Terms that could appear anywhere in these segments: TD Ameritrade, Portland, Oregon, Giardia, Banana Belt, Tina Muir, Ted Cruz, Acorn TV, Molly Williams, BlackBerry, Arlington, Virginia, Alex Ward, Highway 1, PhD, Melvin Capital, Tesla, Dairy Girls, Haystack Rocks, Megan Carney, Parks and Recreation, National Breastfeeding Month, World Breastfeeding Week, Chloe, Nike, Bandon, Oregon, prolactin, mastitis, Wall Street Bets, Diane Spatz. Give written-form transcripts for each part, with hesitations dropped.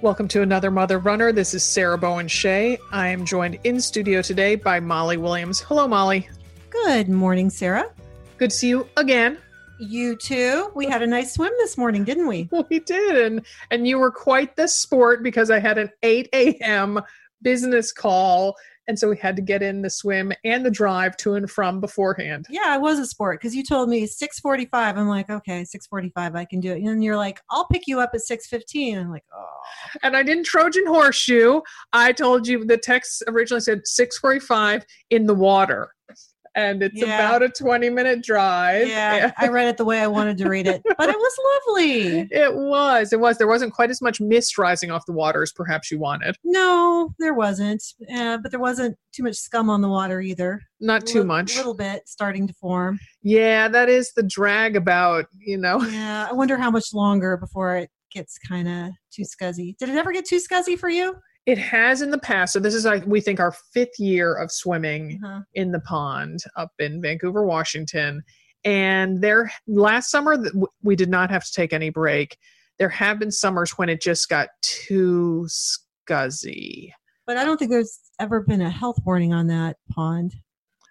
Welcome to Another Mother Runner. This is Sarah Bowen Shea. I am joined in studio today by Molly Williams. Hello, Molly. Good morning, Sarah. Good to see you again. You too. We had a nice swim this morning, didn't we? We did. And you were quite the sport because I had an 8 a.m. business call. And so we had to get in the swim and the drive to and from beforehand. Yeah, I was a sport because you told me 6:45. I'm like, okay, 6:45, I can do it. And you're like, I'll pick you up at 6:15. I'm like, oh. And I didn't Trojan horseshoe. I told you the text originally said 6:45 in the water. And it's about a 20-minute drive. Yeah, I read it the way I wanted to read it, but it was lovely. It was. There wasn't quite as much mist rising off the water as perhaps you wanted. No, there wasn't, but there wasn't too much scum on the water either. Not too much. A little bit starting to form. Yeah, that is the drag about, you know. Yeah, I wonder how much longer before it gets kind of too scuzzy. Did it ever get too scuzzy for you? It has in the past. So this is, we think, our fifth year of swimming in the pond up in Vancouver, Washington. And there, last summer, we did not have to take any break. There have been summers when it just got too scuzzy. But I don't think there's ever been a health warning on that pond.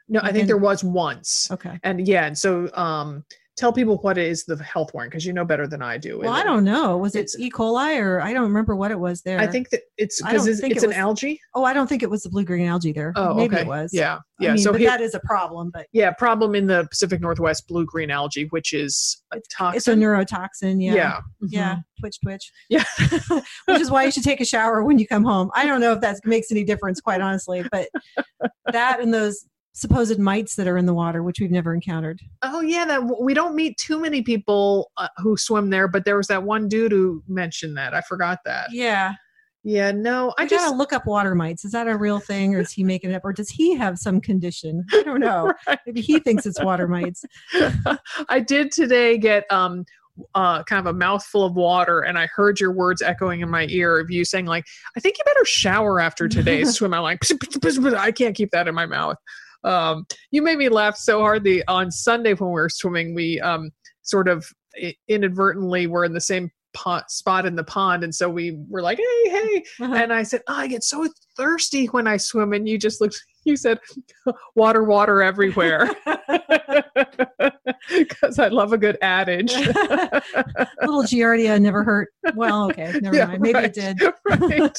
No, I think there was once. Okay. And so tell people what is the health warning, because you know better than I do. Well, I don't know. Was it E. coli, or I don't remember what it was there. I think that it's because it's an algae. Oh, I don't think it was the blue-green algae there. Oh, maybe okay. It was. Yeah, yeah. I mean, so but that is a problem. But problem in the Pacific Northwest, blue-green algae, which is a toxin. It's a neurotoxin. Yeah, yeah, mm-hmm. Yeah. Twitch. Yeah, which is why you should take a shower when you come home. I don't know if that makes any difference, quite honestly, but that and those supposed mites that are in the water, which we've never encountered. Oh yeah, that we don't meet too many people who swim there, but there was that one dude who mentioned that. I forgot that. Yeah. No, I just gotta look up water mites. Is that a real thing, or is he making it up, or does he have some condition? I don't know. Right. Maybe he thinks it's water mites. I did today get kind of a mouthful of water, and I heard your words echoing in my ear of you saying, like, I think you better shower after today's swim. I'm like, I can't keep that in my mouth. You made me laugh so hard. On Sunday when we were swimming, we sort of inadvertently were in the same spot in the pond, and so we were like, hey, and I said, I get so thirsty when I swim, and you just looked. You said, water everywhere, because I love a good adage. Little Giardia never hurt. Well, okay, never mind. Maybe it did. Right.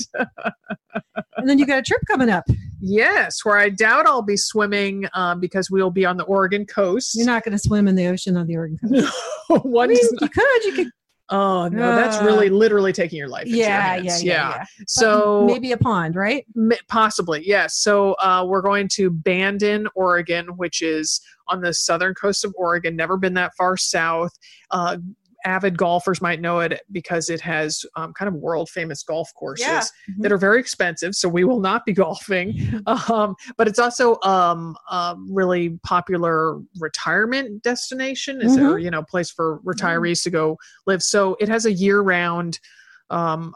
And then you got a trip coming up. Yes, where I doubt I'll be swimming because we'll be on the Oregon coast. You're not going to swim in the ocean on the Oregon coast. No, you could. Oh, no, that's really literally taking your life into your hands. Yeah. So maybe a pond, right? Possibly, yes. Yeah. So we're going to Bandon, Oregon, which is on the southern coast of Oregon. Never been that far south. Avid golfers might know it because it has kind of world-famous golf courses that are very expensive, so we will not be golfing. But it's also a really popular retirement destination. It's a place for retirees to go live. So it has a year-round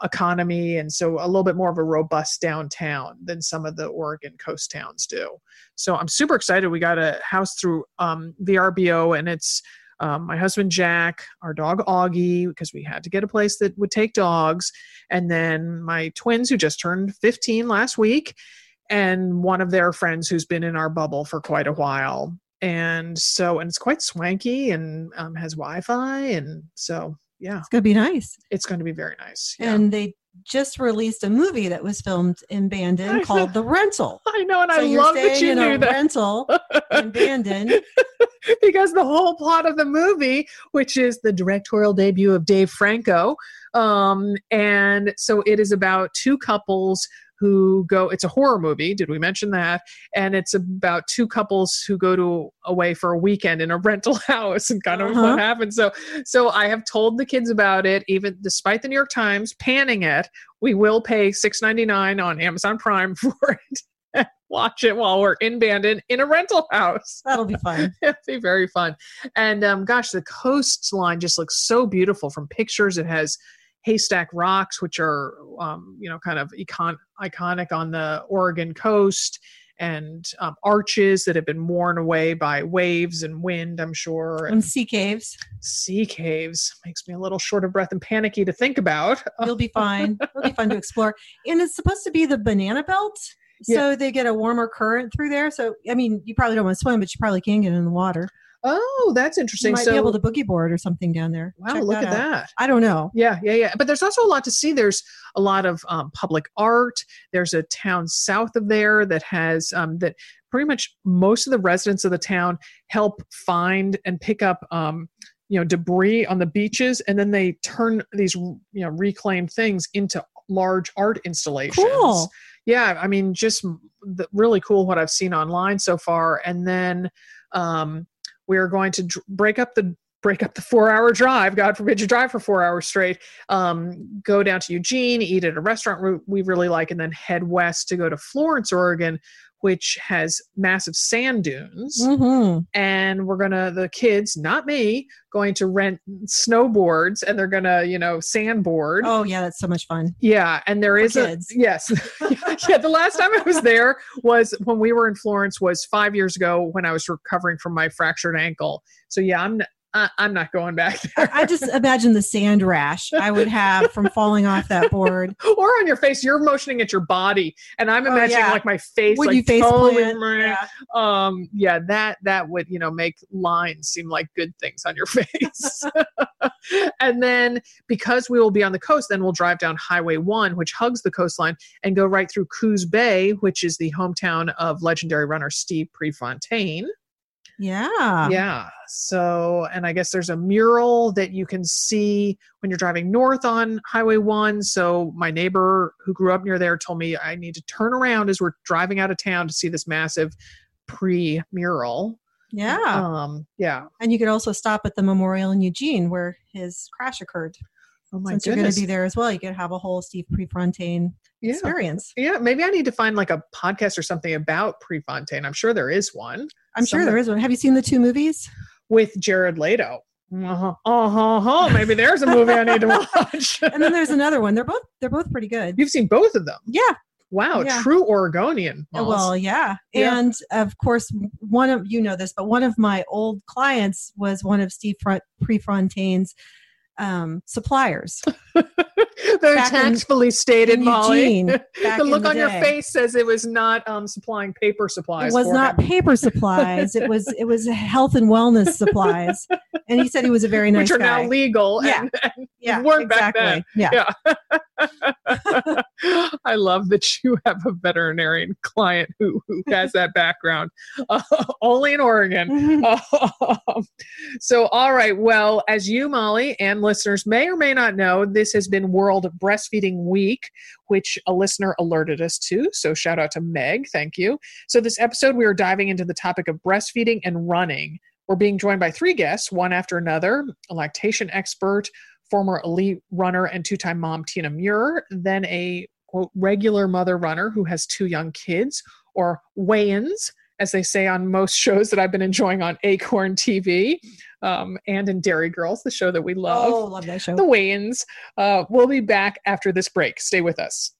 economy, and so a little bit more of a robust downtown than some of the Oregon coast towns do. So I'm super excited. We got a house through VRBO, and it's my husband Jack, our dog Augie, because we had to get a place that would take dogs, and then my twins who just turned 15 last week, and one of their friends who's been in our bubble for quite a while. And so, and it's quite swanky and has Wi-Fi, and so yeah, it's gonna be nice. It's going to be very nice. Yeah. And they just released a movie that was filmed in Bandon called The Rental. I know, and so I love that you knew that. Rental in Bandon. Because the whole plot of the movie, which is the directorial debut of Dave Franco, and so it is about two couples who go, it's a horror movie, did we mention that? And it's about two couples who go to away for a weekend in a rental house and kind of what happened. So I have told the kids about it, even despite the New York Times panning it. We will pay $6.99 on Amazon Prime for it. Watch it while we're in Bandon in a rental house. That'll be fun. It'll be very fun. And gosh, the coastline just looks so beautiful from pictures. It has Haystack Rocks, which are, kind of iconic on the Oregon coast, and arches that have been worn away by waves and wind, I'm sure. And sea caves. Sea caves. Makes me a little short of breath and panicky to think about. You'll be fine. It'll be fun to explore. And it's supposed to be the Banana Belt. So they get a warmer current through there. So, I mean, you probably don't want to swim, but you probably can get in the water. Oh, that's interesting. You might be able to boogie board or something down there. Wow, Check that out. I don't know. Yeah. But there's also a lot to see. There's a lot of public art. There's a town south of there that has that pretty much most of the residents of the town help find and pick up debris on the beaches, and then they turn these reclaimed things into large art installations. Cool. Yeah, I mean, just really cool what I've seen online so far. And then we are going to break up the 4-hour drive. God forbid you drive for 4 hours straight. Go down to Eugene, eat at a restaurant we really like, and then head west to go to Florence, Oregon, which has massive sand dunes. Mm-hmm. And we're the kids, not me, going to rent snowboards, and they're gonna, sandboard. Oh yeah. That's so much fun. Yeah. And there is kids. Yes. Yeah. The last time I was there was when we were in Florence, was 5 years ago when I was recovering from my fractured ankle. So yeah, I'm not going back there. I just imagine the sand rash I would have from falling off that board. Or on your face. You're motioning at your body, and I'm imagining my face. Would you face plant? Yeah. That would make lines seem like good things on your face. And then, because we will be on the coast, then we'll drive down Highway 1, which hugs the coastline, and go right through Coos Bay, which is the hometown of legendary runner Steve Prefontaine. Yeah. So, and I guess there's a mural that you can see when you're driving north on Highway 1. So my neighbor who grew up near there told me I need to turn around as we're driving out of town to see this massive mural. Yeah. And you could also stop at the memorial in Eugene where his crash occurred. Oh my goodness. Since you're going to be there as well, you could have a whole Steve Prefontaine experience. Yeah, maybe I need to find like a podcast or something about Prefontaine. I'm sure there is one. Have you seen the two movies? With Jared Leto. Maybe there's a movie I need to watch. And then there's another one. They're both pretty good. You've seen both of them? Yeah. Wow, yeah. True Oregonian. Malls. Well, yeah. And of course, one of this, but one of my old clients was one of Steve Prefontaine's suppliers. They're tactfully stated, Molly. The look on your face says it was not supplying paper supplies. It was not paper supplies. It was health and wellness supplies. And he said he was a very nice guy. Which are now legal. Yeah. And weren't exactly. Back then. Yeah. Yeah. I love that you have a veterinarian client who has that background. Only in Oregon. So, all right. Well, as you, Molly, and listeners may or may not know, this has been World Breastfeeding Week, which a listener alerted us to. So shout out to Meg. Thank you. So this episode, we are diving into the topic of breastfeeding and running. We're being joined by three guests, one after another: a lactation expert, former elite runner and two-time mom Tina Muir, then a, quote, regular mother runner who has two young kids, or weigh-ins, as they say on most shows that I've been enjoying on Acorn TV, and in Dairy Girls, the show that we love. Oh, love that show. The Wayans. We'll be back after this break. Stay with us.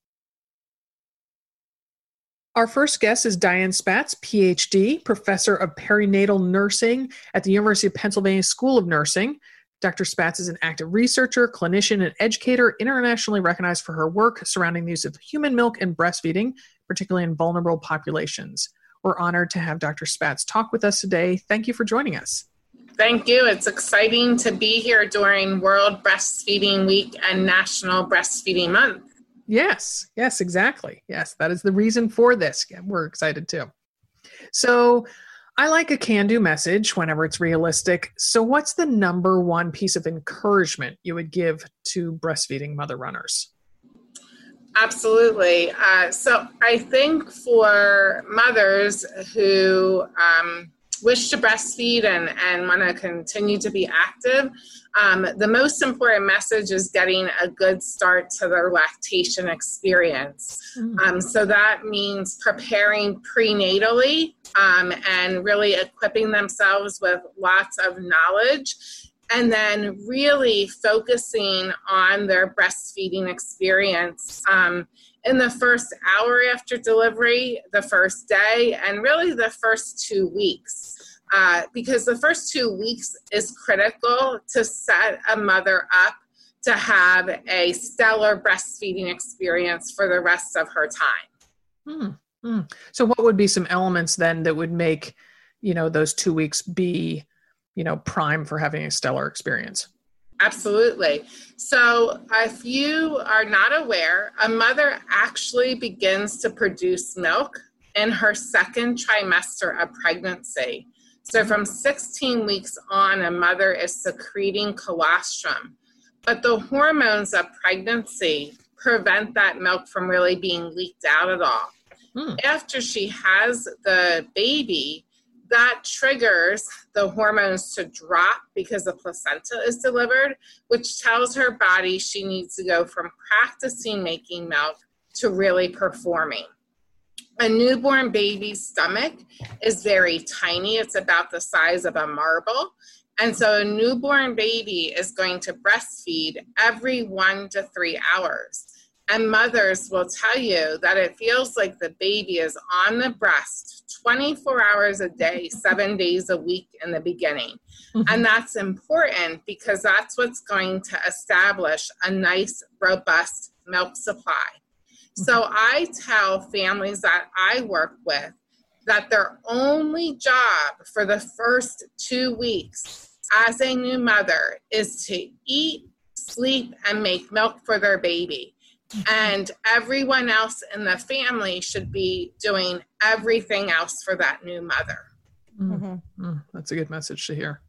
Our first guest is Diane Spatz, PhD, professor of perinatal nursing at the University of Pennsylvania School of Nursing. Dr. Spatz is an active researcher, clinician, and educator, internationally recognized for her work surrounding the use of human milk and breastfeeding, particularly in vulnerable populations. We're honored to have Dr. Spatz talk with us today. Thank you for joining us. Thank you. It's exciting to be here during World Breastfeeding Week and National Breastfeeding Month. Yes, exactly. Yes, that is the reason for this. We're excited too. So I like a can-do message whenever it's realistic. So what's the number one piece of encouragement you would give to breastfeeding mother runners? Absolutely. So I think for mothers who wish to breastfeed and want to continue to be active, the most important message is getting a good start to their lactation experience. So that means preparing prenatally and really equipping themselves with lots of knowledge, and then really focusing on their breastfeeding experience in the first hour after delivery, the first day, and really the first 2 weeks. Because the first 2 weeks is critical to set a mother up to have a stellar breastfeeding experience for the rest of her time. So what would be some elements then that would make, those 2 weeks be, prime for having a stellar experience? Absolutely. So if you are not aware, a mother actually begins to produce milk in her second trimester of pregnancy. So from 16 weeks on, a mother is secreting colostrum, but the hormones of pregnancy prevent that milk from really being leaked out at all. After she has the baby, that triggers the hormones to drop because the placenta is delivered, which tells her body she needs to go from practicing making milk to really performing. A newborn baby's stomach is very tiny. It's about the size of a marble. And so a newborn baby is going to breastfeed every 1 to 3 hours. And mothers will tell you that it feels like the baby is on the breast 24 hours a day, 7 days a week in the beginning. And that's important because that's what's going to establish a nice, robust milk supply. So I tell families that I work with that their only job for the first 2 weeks as a new mother is to eat, sleep, and make milk for their baby. And everyone else in the family should be doing everything else for that new mother. That's a good message to hear.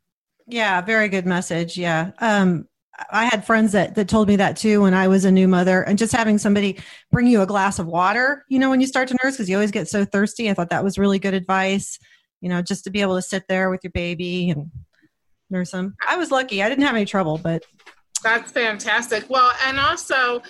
Yeah, very good message. Yeah. I had friends that told me that too when I was a new mother, and just having somebody bring you a glass of water, when you start to nurse, because you always get so thirsty. I thought that was really good advice, just to be able to sit there with your baby and nurse them. I was lucky. I didn't have any trouble, but. That's fantastic. Well, and also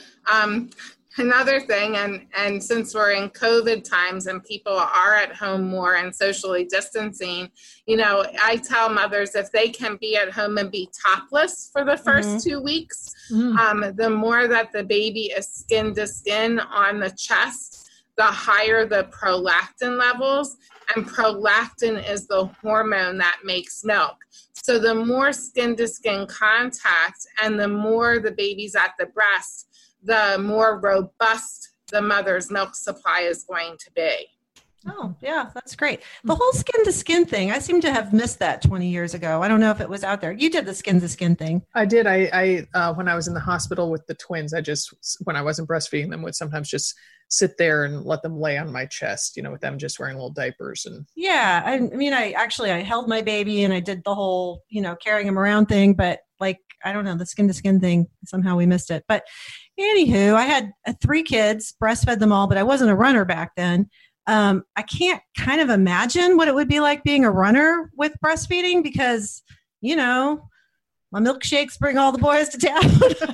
another thing, and since we're in COVID times and people are at home more and socially distancing, I tell mothers if they can be at home and be topless for the first 2 weeks, the more that the baby is skin to skin on the chest, the higher the prolactin levels, and prolactin is the hormone that makes milk. So the more skin to skin contact and the more the baby's at the breast, the more robust the mother's milk supply is going to be. Oh, yeah, that's great. The whole skin to skin thing, I seem to have missed that 20 years ago. I don't know if it was out there. You did the skin to skin thing. I did. I when I was in the hospital with the twins, when I wasn't breastfeeding them, would sometimes just sit there and let them lay on my chest, with them just wearing little diapers. And yeah, I held my baby and I did the whole, carrying him around thing, but I don't know, the skin to skin thing, somehow we missed it. But anywho, I had 3 kids, breastfed them all, but I wasn't a runner back then. I can't kind of imagine what it would be like being a runner with breastfeeding because, my milkshakes bring all the boys to town.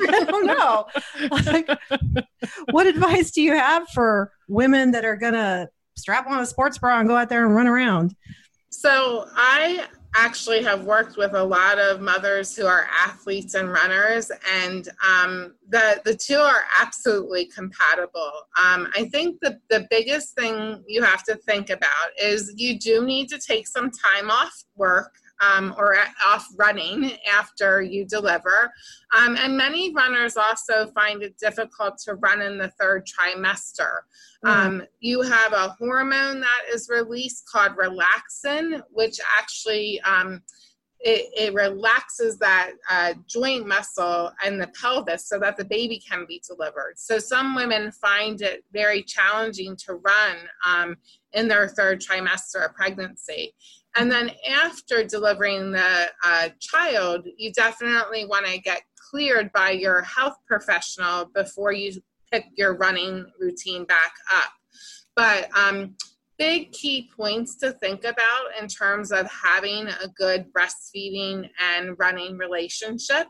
I don't know. What advice do you have for women that are going to strap on a sports bra and go out there and run around. So I actually have worked with a lot of mothers who are athletes and runners, and the two are absolutely compatible. I think the biggest thing you have to think about is you do need to take some time off work or off running after you deliver. And many runners also find it difficult to run in the third trimester. Mm-hmm. You have a hormone that is released called relaxin, which actually it relaxes that joint muscle and the pelvis so that the baby can be delivered. So some women find it very challenging to run in their third trimester of pregnancy. And then after delivering the child, you definitely want to get cleared by your health professional before you pick your running routine back up. But big key points to think about in terms of having a good breastfeeding and running relationship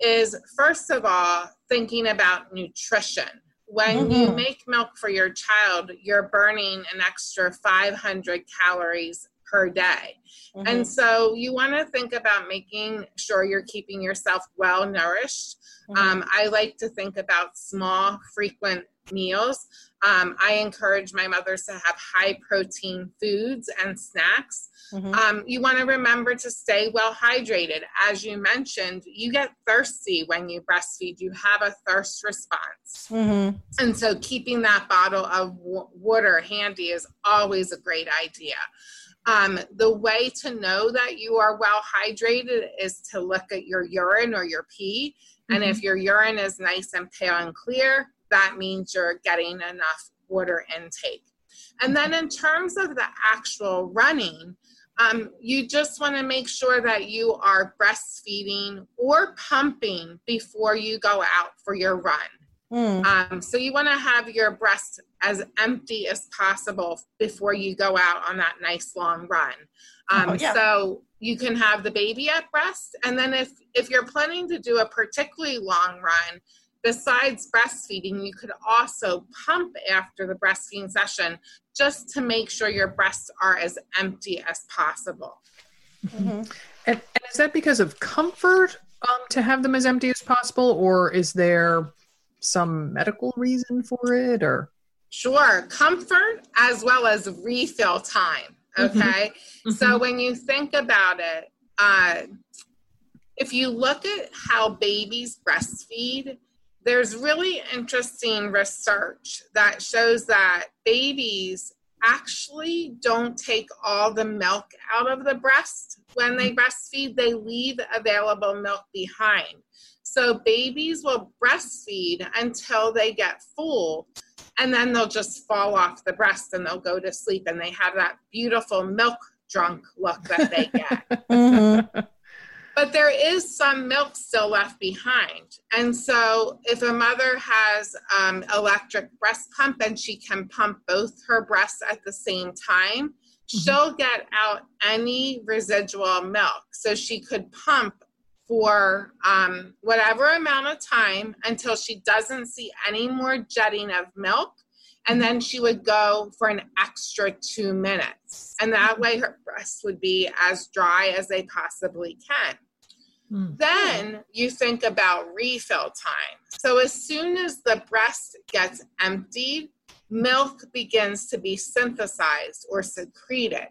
is, first of all, thinking about nutrition. When mm-hmm. you make milk for your child, you're burning an extra 500 calories per day. Mm-hmm. And so you want to think about making sure you're keeping yourself well nourished. Mm-hmm. I like to think about small, frequent meals. I encourage my mothers to have high protein foods and snacks. Mm-hmm. You want to remember to stay well hydrated. As you mentioned, you get thirsty when you breastfeed. You have a thirst response. Mm-hmm. And so keeping that bottle of water handy is always a great idea. The way to know that you are well hydrated is to look at your urine or your pee. And if your urine is nice and pale and clear, that means you're getting enough water intake. And then in terms of the actual running, you just want to make sure that you are breastfeeding or pumping before you go out for your run. Mm. So you want to have your breast as empty as possible before you go out on that nice long run. So you can have the baby at breast. And then if you're planning to do a particularly long run, besides breastfeeding, you could also pump after the breastfeeding session just to make sure your breasts are as empty as possible. Mm-hmm. And is that because of comfort to have them as empty as possible, or is there some medical reason for it? Or sure, comfort as well as refill time. Okay. Mm-hmm. So when you think about it, if you look at how babies breastfeed, there's really interesting research that shows that babies actually don't take all the milk out of the breast. When they breastfeed, they leave available milk behind. So babies will breastfeed until they get full, and then they'll just fall off the breast and they'll go to sleep, and they have that beautiful milk drunk look that they get. Mm-hmm. But there is some milk still left behind. And so if a mother has electric breast pump and she can pump both her breasts at the same time, mm-hmm. she'll get out any residual milk. So she could pump for whatever amount of time until she doesn't see any more jetting of milk. And then she would go for an extra 2 minutes. And that way her breasts would be as dry as they possibly can. Mm-hmm. Then you think about refill time. So as soon as the breast gets emptied, milk begins to be synthesized or secreted.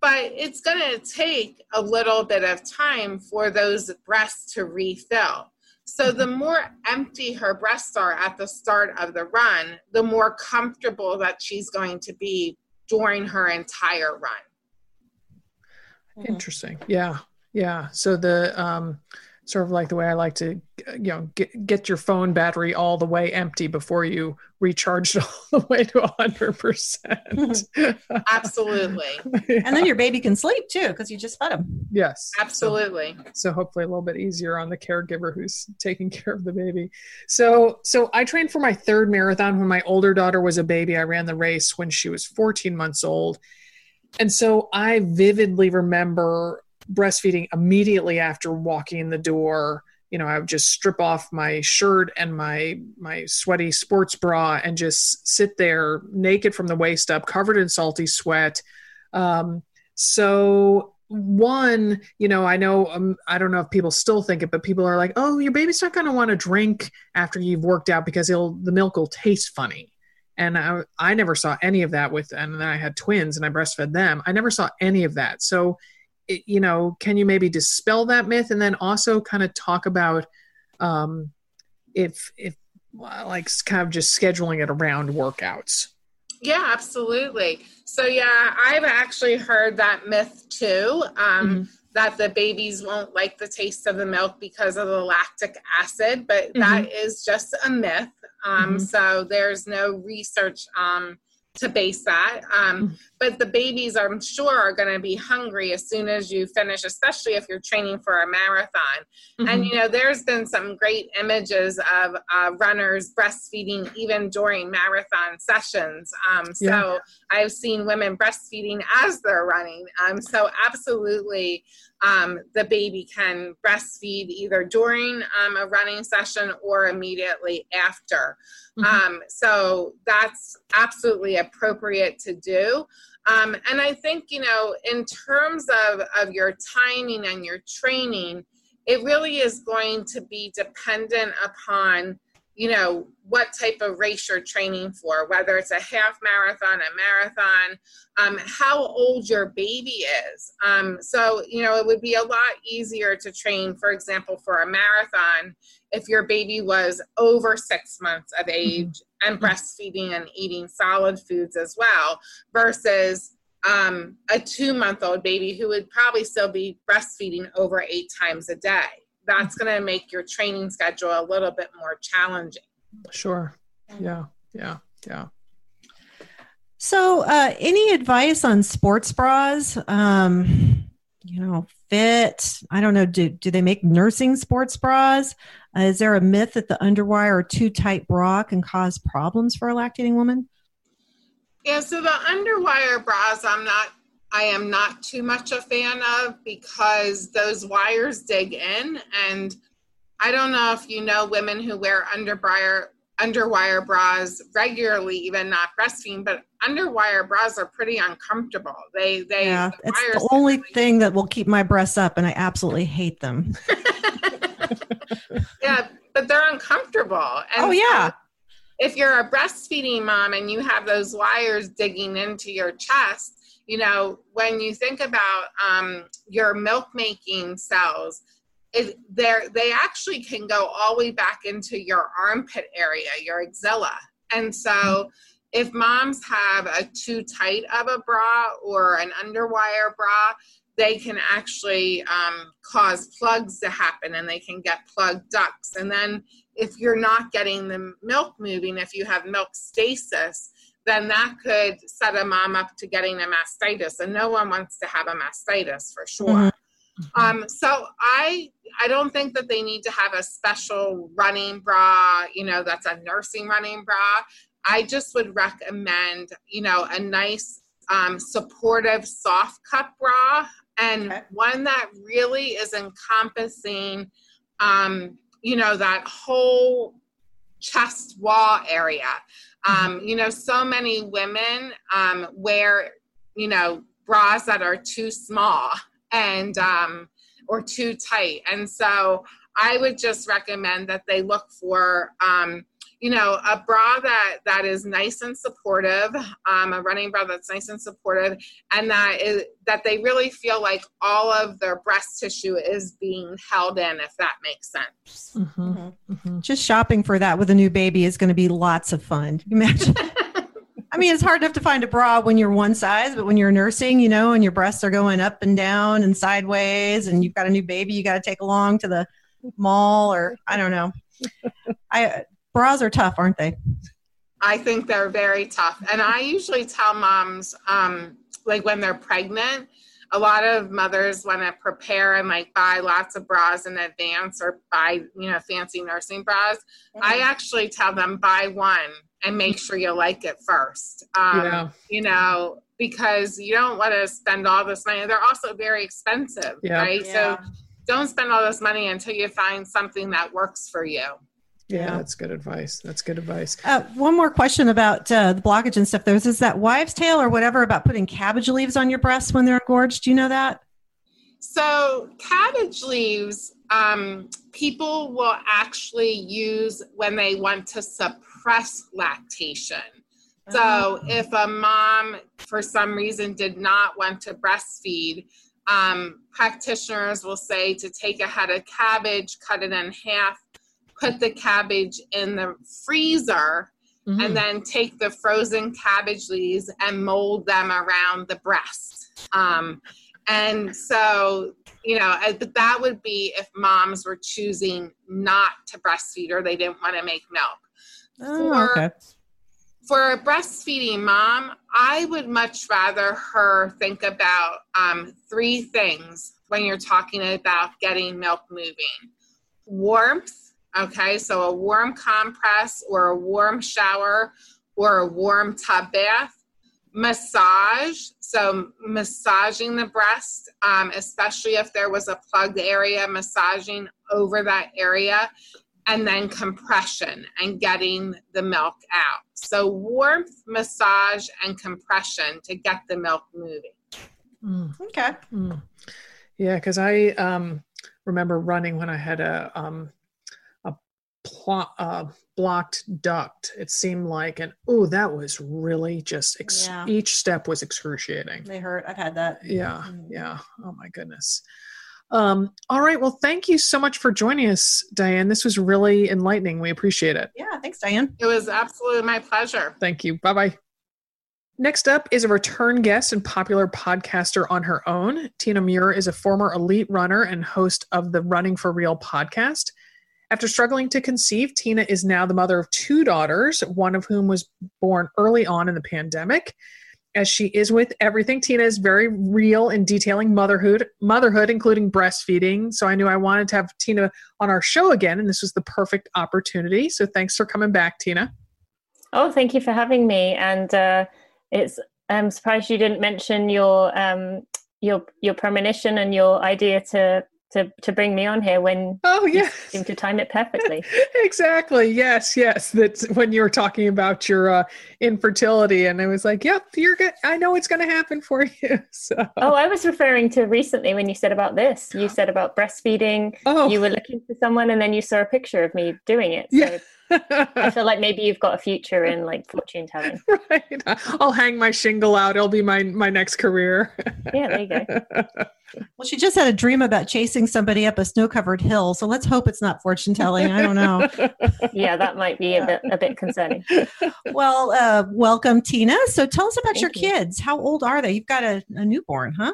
But it's going to take a little bit of time for those breasts to refill. So the more empty her breasts are at the start of the run, the more comfortable that she's going to be during her entire run. Interesting. Yeah. Yeah. So the sort of like the way I like to, get your phone battery all the way empty before you recharge it all the way to 100%. Absolutely. Yeah. And then your baby can sleep too, because you just fed him. Yes. Absolutely. So hopefully a little bit easier on the caregiver who's taking care of the baby. So I trained for my third marathon when my older daughter was a baby. I ran the race when she was 14 months old. And so I vividly remember breastfeeding immediately after walking in the door you know, I would just strip off my shirt and my sweaty sports bra and just sit there naked from the waist up, covered in salty sweat. So one, you know, I know, I don't know if people still think it, but people are like, oh, your baby's not going to want to drink after you've worked out because the milk will taste funny. And I never saw any of that and then I had twins and I breastfed them. I never saw any of that. So, you know, can you maybe dispel that myth? And then also kind of talk about if like kind of just scheduling it around workouts. Yeah, absolutely. So yeah, I've actually heard that myth too, mm-hmm. that the babies won't like the taste of the milk because of the lactic acid, but mm-hmm. that is just a myth. Mm-hmm. So there's no research to base that. Mm-hmm. But the babies, I'm sure, are going to be hungry as soon as you finish, especially if you're training for a marathon. Mm-hmm. And, you know, there's been some great images of runners breastfeeding even during marathon sessions. So I've seen women breastfeeding as they're running. So absolutely, the baby can breastfeed either during a running session or immediately after. Mm-hmm. So that's absolutely appropriate to do. And I think, you know, in terms of your timing and your training, it really is going to be dependent upon, you know, what type of race you're training for, whether it's a half marathon, a marathon, how old your baby is. So, you know, it would be a lot easier to train, for example, for a marathon if your baby was over 6 months of age and breastfeeding and eating solid foods as well, versus a 2-month-old baby who would probably still be breastfeeding over 8 times a day. That's going to make your training schedule a little bit more challenging. Sure. Yeah. So any advice on sports bras? You know, fit, I don't know, do they make nursing sports bras? Is there a myth that the underwire or too tight bra can cause problems for a lactating woman? Yeah, so the underwire bras, I am not too much a fan of because those wires dig in. And I don't know if you know women who wear underwire bras regularly, even not breastfeeding, but underwire bras are pretty uncomfortable. It's the only thing that will keep my breasts up, and I absolutely hate them. Yeah, but they're uncomfortable. And oh, yeah. So if you're a breastfeeding mom and you have those wires digging into your chest, you know, when you think about your milk-making cells, they actually can go all the way back into your armpit area, your axilla. And so if moms have a too tight of a bra or an underwire bra, they can actually cause plugs to happen, and they can get plugged ducts. And then if you're not getting the milk moving, if you have milk stasis, then that could set a mom up to getting a mastitis, and no one wants to have a mastitis for sure. Mm-hmm. So I don't think that they need to have a special running bra, you know, that's a nursing running bra. I just would recommend, you know, a nice supportive soft cup bra, and one that really is encompassing, you know, that whole chest wall area. You know, so many women wear, you know, bras that are too small and or too tight. And so I would just recommend that they look for, you know, a bra that is nice and supportive, a running bra that's nice and supportive, and that they really feel like all of their breast tissue is being held in, if that makes sense. Mm-hmm. Mm-hmm. Just shopping for that with a new baby is going to be lots of fun. Imagine. I mean, it's hard enough to find a bra when you're one size, but when you're nursing, you know, and your breasts are going up and down and sideways, and you've got a new baby you got to take along to the mall, or I don't know. Bras are tough, aren't they? I think they're very tough. And I usually tell moms, like when they're pregnant, a lot of mothers want to prepare and like buy lots of bras in advance or buy, you know, fancy nursing bras. Mm-hmm. I actually tell them buy one and make sure you like it first. You know, because you don't want to spend all this money. They're also very expensive, right? Yeah. So don't spend all this money until you find something that works for you. Yeah, that's good advice. That's good advice. One more question about the blockage and stuff. There's is that wives' tale or whatever about putting cabbage leaves on your breasts when they're engorged. Do you know that? So cabbage leaves, people will actually use when they want to suppress lactation. So if a mom, for some reason, did not want to breastfeed, practitioners will say to take a head of cabbage, cut it in half, put the cabbage in the freezer, mm-hmm. and then take the frozen cabbage leaves and mold them around the breast. And so, you know, that would be if moms were choosing not to breastfeed or they didn't want to make milk. For a breastfeeding mom, I would much rather her think about three things when you're talking about getting milk moving. Warmth. Okay, so a warm compress or a warm shower or a warm tub bath. Massage, so massaging the breast, especially if there was a plugged area, massaging over that area, and then compression and getting the milk out. So warmth, massage, and compression to get the milk moving. Okay. Yeah, because I remember running when I had a blocked duct. It seemed like, and that was really just each step was excruciating. They hurt. I've had that. Yeah. Oh my goodness. All right. Well, thank you so much for joining us, Diane. This was really enlightening. We appreciate it. Yeah. Thanks, Diane. It was absolutely my pleasure. Thank you. Bye-bye. Next up is a return guest and popular podcaster on her own. Tina Muir is a former elite runner and host of the Running for Real podcast. After struggling to conceive, Tina is now the mother of two daughters, one of whom was born early on in the pandemic. As she is with everything, Tina is very real in detailing motherhood, including breastfeeding. So I knew I wanted to have Tina on our show again, and this was the perfect opportunity. So thanks for coming back, Tina. Oh, thank you for having me. And I'm surprised you didn't mention your premonition and your idea to bring me on here when you seem to time it perfectly. Exactly. Yes. That's when you were talking about your infertility, and I was like, yep, you're good. I know it's going to happen for you. So. Oh, I was referring to recently when you said about this, you said about breastfeeding, you were looking for someone and then you saw a picture of me doing it. So yeah. I feel like maybe you've got a future in like fortune telling. Right. I'll hang my shingle out. It'll be my next career. Yeah, there you go. Well, she just had a dream about chasing somebody up a snow-covered hill. So let's hope it's not fortune telling. I don't know. Yeah, that might be a bit concerning. Well, welcome, Tina. So tell us about your kids. How old are they? You've got a newborn, huh?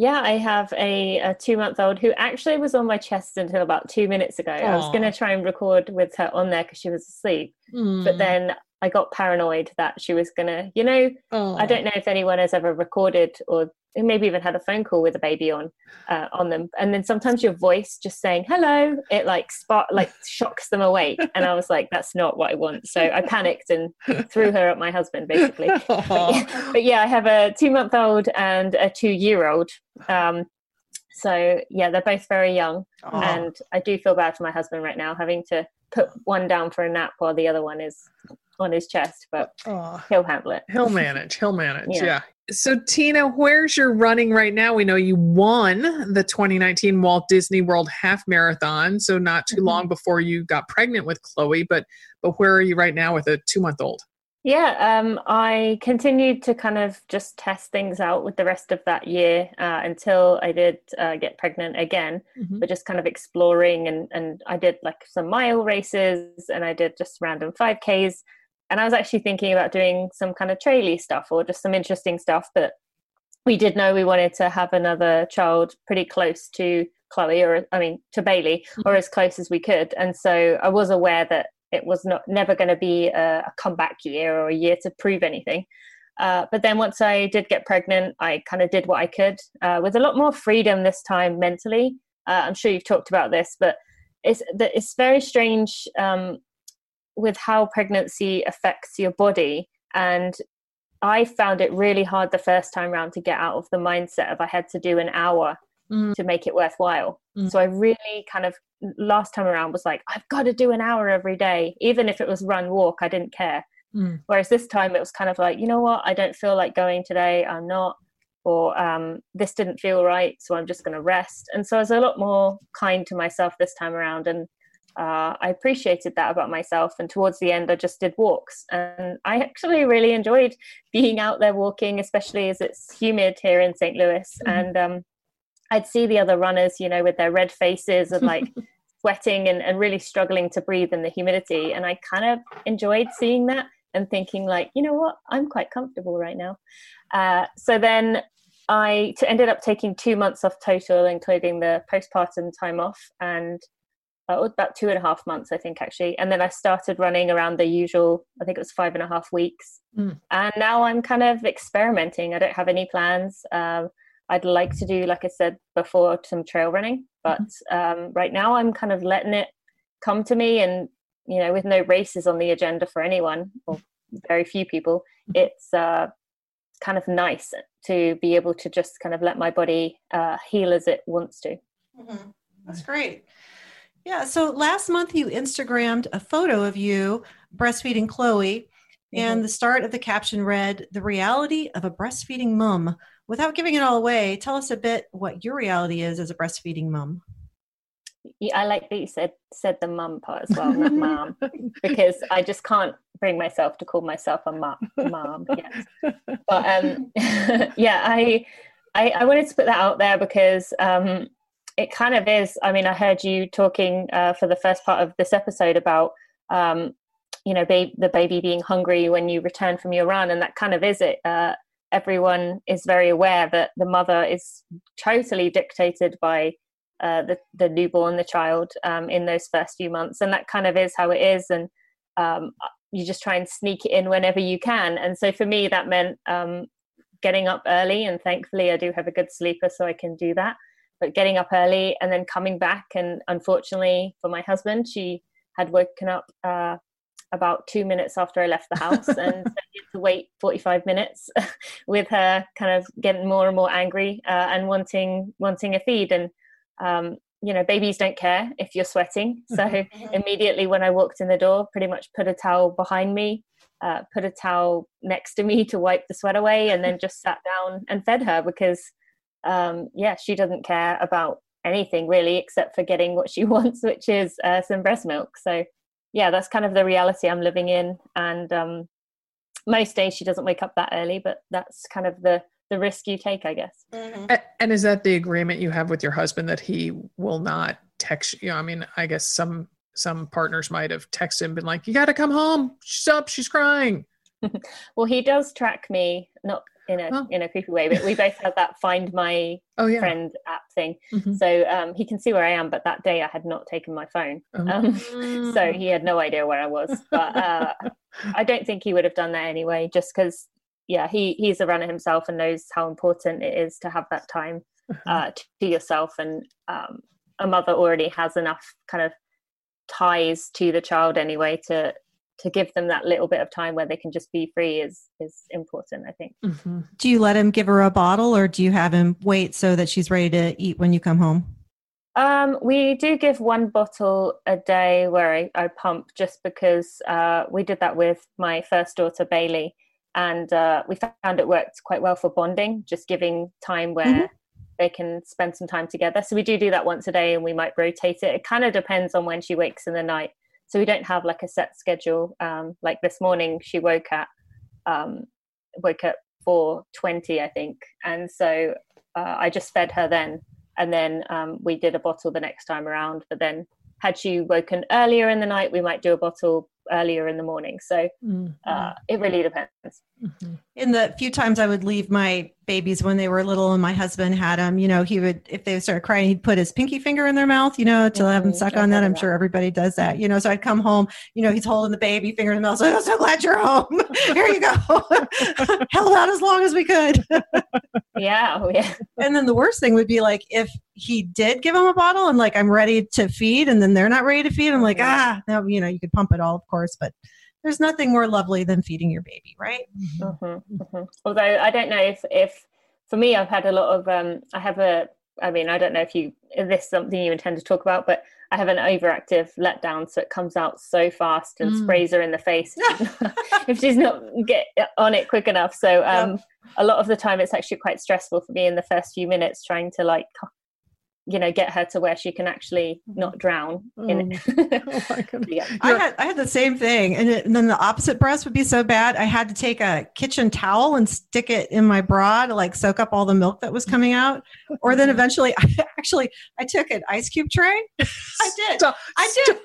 Yeah, I have a 2-month-old who actually was on my chest until about 2 minutes ago. Aww. I was going to try and record with her on there because she was asleep. But then I got paranoid that she was going to, I don't know if anyone has ever recorded or maybe even had a phone call with a baby on them. And then sometimes your voice just saying, hello, it shocks them awake. And I was like, that's not what I want. So I panicked and threw her at my husband, basically. But I have a 2-month-old and a 2-year-old. So yeah, they're both very young. Aww. And I do feel bad for my husband right now, having to put one down for a nap while the other one is on his chest, but he'll handle it. He'll manage. Yeah. So Tina, where's your running right now? We know you won the 2019 Walt Disney World Half Marathon, so not too long before you got pregnant with Chloe, but where are you right now with a 2-month-old? Yeah, I continued to kind of just test things out with the rest of that year until I did get pregnant again, but just kind of exploring and I did like some mile races and I did just random 5Ks. And I was actually thinking about doing some kind of traily stuff or just some interesting stuff. But we did know we wanted to have another child pretty close to Chloe to Bailey or as close as we could. And so I was aware that it was never going to be a comeback year or a year to prove anything. But then once I did get pregnant, I kind of did what I could with a lot more freedom this time mentally. I'm sure you've talked about this, but it's very strange with how pregnancy affects your body. And I found it really hard the first time round to get out of the mindset of I had to do an hour to make it worthwhile. So I really kind of last time around was like, I've got to do an hour every day. Even if it was run, walk, I didn't care. Whereas this time it was kind of like, you know what, I don't feel like going today. I'm not, or this didn't feel right. So I'm just going to rest. And so I was a lot more kind to myself this time around. And I appreciated that about myself. And towards the end, I just did walks. And I actually really enjoyed being out there walking, especially as it's humid here in St. Louis. And I'd see the other runners, you know, with their red faces and like sweating and really struggling to breathe in the humidity. And I kind of enjoyed seeing that and thinking like, you know what, I'm quite comfortable right now. So then I ended up taking 2 months off total, including the postpartum time off, and about 2.5 months, I think, actually. And then I started running around the usual, I think it was 5.5 weeks. And now I'm kind of experimenting. I don't have any plans. I'd like to do, like I said before, some trail running, but right now I'm kind of letting it come to me. And, you know, with no races on the agenda for anyone, or very few people, it's kind of nice to be able to just kind of let my body heal as it wants to. That's great. Yeah. So last month you Instagrammed a photo of you breastfeeding Chloe, and the start of the caption read, "The reality of a breastfeeding mum." Without giving it all away, tell us a bit what your reality is as a breastfeeding mum. Yeah, I like that you said the mum part as well, not mom, because I just can't bring myself to call myself a mom. Yes. But yeah, I wanted to put that out there because it kind of is. I mean, I heard you talking for the first part of this episode about, you know, the baby being hungry when you return from your run. And that kind of is it. Everyone is very aware that the mother is totally dictated by the newborn, the child, in those first few months. And that kind of is how it is. And you just try and sneak it in whenever you can. And so for me, that meant getting up early. And thankfully, I do have a good sleeper, so I can do that. But getting up early and then coming back. And unfortunately for my husband, she had woken up about 2 minutes after I left the house. And so I had to wait 45 minutes with her kind of getting more and more angry and wanting a feed. And, you know, babies don't care if you're sweating. So immediately when I walked in the door, pretty much put a towel behind me, put a towel next to me to wipe the sweat away, and then just sat down and fed her because yeah, she doesn't care about anything really except for getting what she wants, which is some breast milk. So yeah, that's kind of the reality I'm living in. And most days she doesn't wake up that early, but that's kind of the risk you take, I guess. And is that the agreement you have with your husband, that he will not text you? I mean, I guess some partners might have texted him, been like, you got to come home, she's up, she's crying. Well, he does track me, not in a creepy way, but we both have that Find My Friend app thing. So he can see where I am, but that day I had not taken my phone. So he had no idea where I was, but I don't think he would have done that anyway, just because, yeah, he's a runner himself and knows how important it is to have that time to yourself. And a mother already has enough kind of ties to the child anyway to give them that little bit of time where they can just be free is important, I think. Do you let him give her a bottle, or do you have him wait so that she's ready to eat when you come home? We do give one bottle a day where I pump, just because we did that with my first daughter, Bailey, and we found it worked quite well for bonding, just giving time where they can spend some time together. So we do that once a day, and we might rotate it. It kind of depends on when she wakes in the night. So we don't have like a set schedule. Like this morning, she woke at 4:20, I think. And so I just fed her then. And then we did a bottle the next time around. But then had she woken earlier in the night, we might do a bottle earlier in the morning. So it really depends. In the few times I would leave my babies when they were little and my husband had them, you know, he would, if they started crying, he'd put his pinky finger in their mouth, you know, to have them suck on that. I'm sure everybody does that, you know. So I'd come home, you know, he's holding the baby, finger in the mouth, so I'm so glad you're home. Here you go. Held out as long as we could. Yeah. And then the worst thing would be like if he did give him a bottle and like, I'm ready to feed, and then they're not ready to feed. I'm like, now, you know, you could pump it all, of course, but there's nothing more lovely than feeding your baby, right? Although I don't know if for me, I've had a lot of I have a I mean, I don't know if this is something you intend to talk about, but I have an overactive letdown, so it comes out so fast and sprays her in the face if she's not get on it quick enough. So a lot of the time it's actually quite stressful for me in the first few minutes trying to, like, you know, get her to where she can actually not drown in it. Oh my goodness. Yeah. I had the same thing. And then the opposite breast would be so bad. I had to take a kitchen towel and stick it in my bra to, like, soak up all the milk that was coming out. Or then eventually I took an ice cube tray. I did. And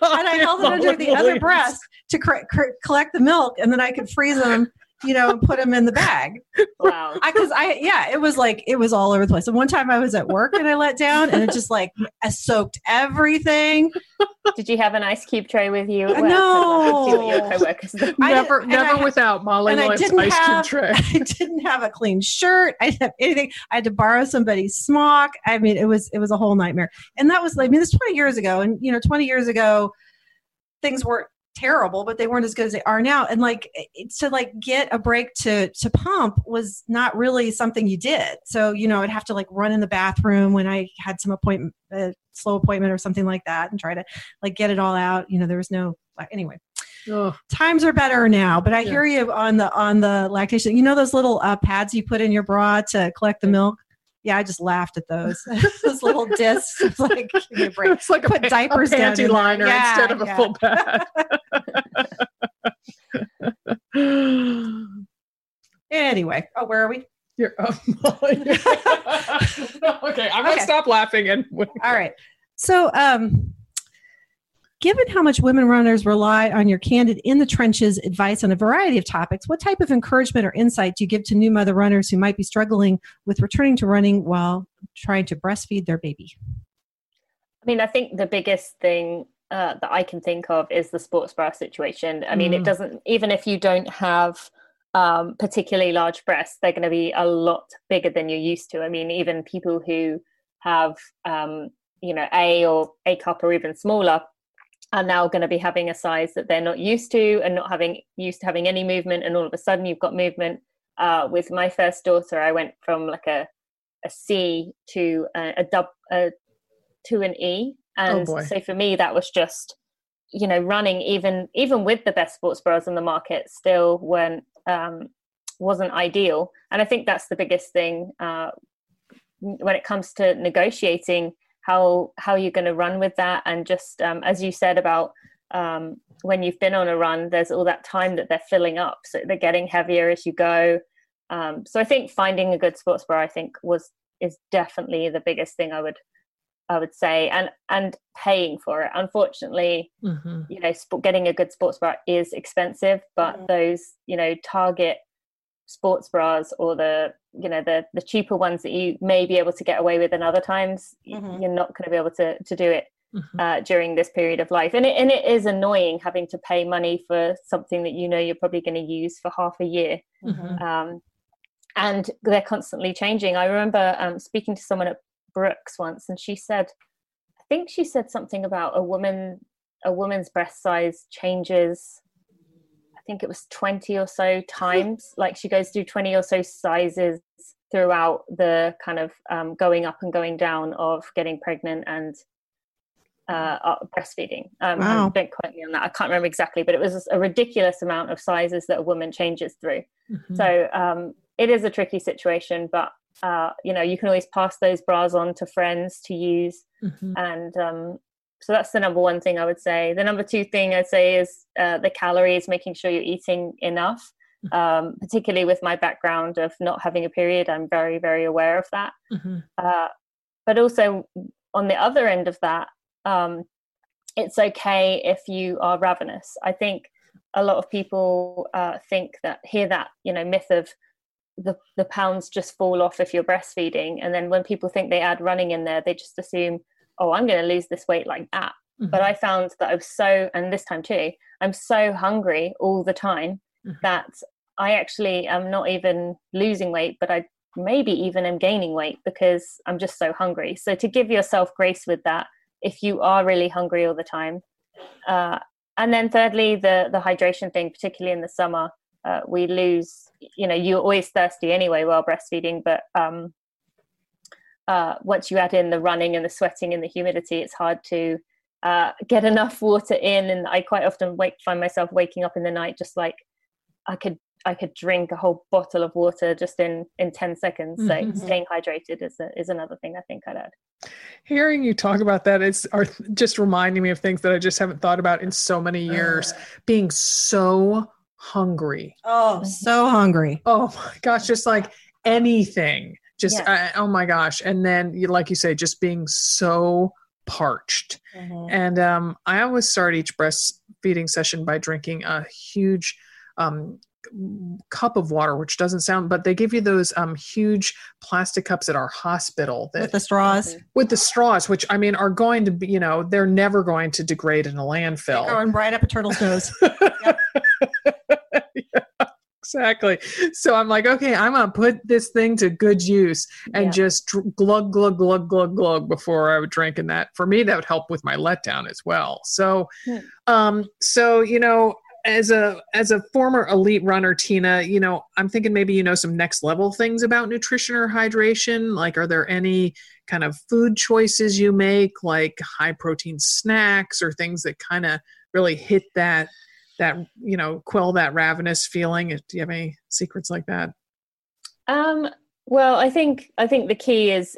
I held it under the other breast to collect the milk. And then I could freeze them, you know, and put them in the bag. Wow. It was like, it was all over the place. And one time I was at work and I let down and it just, like, I soaked everything. Did you have an ice cube tray with you? No. Never without Molly Williams' ice cube tray. I didn't have a clean shirt. I didn't have anything. I had to borrow somebody's smock. I mean, it was a whole nightmare. And that was, this was 20 years ago. And, you know, 20 years ago, things weren't terrible, but they weren't as good as they are now. And to get a break to pump was not really something you did. So, you know, I'd have to, like, run in the bathroom when I had some appointment, a slow appointment or something like that, and try to, like, get it all out. You know, there was no, anyway, times are better now, but I hear you on the lactation, you know, those little pads you put in your bra to collect the milk. Yeah, I just laughed at those. Those little discs. It's like, it's like put diapers a panty liner instead of a full pad. Anyway, where are we? You're Molly. Okay, I'm going to stop laughing. All right. So, given how much women runners rely on your candid in the trenches advice on a variety of topics, what type of encouragement or insight do you give to new mother runners who might be struggling with returning to running while trying to breastfeed their baby? I mean, I think the biggest thing that I can think of is the sports bra situation. I mean, it doesn't, even if you don't have particularly large breasts, they're going to be a lot bigger than you're used to. I mean, even people who have, A or A cup or even smaller, are now going to be having a size that they're not used to and not having used to having any movement. And all of a sudden you've got movement. With my first daughter, I went from like a C to to an E. And so for me, that was just, you know, running, even with the best sports bras on the market still wasn't ideal. And I think that's the biggest thing when it comes to negotiating how you're going to run with that. And just as you said about when you've been on a run, there's all that time that they're filling up, so they're getting heavier as you go. So I think finding a good sports bra, I think, is definitely the biggest thing I would say, and paying for it. Unfortunately, you know, getting a good sports bra is expensive, but those, you know, Target sports bras or the cheaper ones that you may be able to get away with, and other times you're not going to be able to do it during this period of life. And it is annoying having to pay money for something that you know you're probably going to use for half a year. And they're constantly changing. I remember speaking to someone at Brooks once, and she said something about a woman's breast size changes, I think it was 20 or so times. Like, she goes through 20 or so sizes throughout the kind of going up and going down of getting pregnant and breastfeeding. Wow. Don't quote me on that. I can't remember exactly, but it was a ridiculous amount of sizes that a woman changes through. So it is a tricky situation, but you know, you can always pass those bras on to friends to use. And so that's the number one thing I would say. The number two thing I'd say is the calories, making sure you're eating enough, particularly with my background of not having a period. I'm very, very aware of that. But also on the other end of that, it's okay if you are ravenous. I think a lot of people hear that, you know, myth of the pounds just fall off if you're breastfeeding. And then when people think they add running in there, they just assume, oh, I'm going to lose this weight like that. But I found that I was and this time too, I'm so hungry all the time that I actually am not even losing weight, but I maybe even am gaining weight because I'm just so hungry. So to give yourself grace with that, if you are really hungry all the time. And then thirdly, the hydration thing, particularly in the summer, we lose, you know, you're always thirsty anyway while breastfeeding, but once you add in the running and the sweating and the humidity, it's hard to get enough water in. And I quite often find myself waking up in the night just like I could drink a whole bottle of water just in 10 seconds. So staying hydrated is another thing I think I'd add. Hearing you talk about that is just reminding me of things that I just haven't thought about in so many years. Being so hungry. Oh, so hungry. Oh my gosh. Just like anything. Just, yeah. Oh my gosh. And then like you say, just being so parched. And I always start each breastfeeding session by drinking a huge cup of water, which doesn't sound, but they give you those huge plastic cups at our hospital that, with the straws, which I mean are going to be, you know, they're never going to degrade in a landfill. They're going right up a turtle's nose. Yeah, exactly. So I'm like, okay, I'm gonna put this thing to good use and just glug glug glug before I would drink. And that for me, that would help with my letdown as well. So, so you know. As a former elite runner, Tina, you know, I'm thinking maybe you know some next level things about nutrition or hydration. Like, are there any kind of food choices you make, like high protein snacks or things that kind of really hit that you know, quell that ravenous feeling? Do you have any secrets like that? Well, I think the key is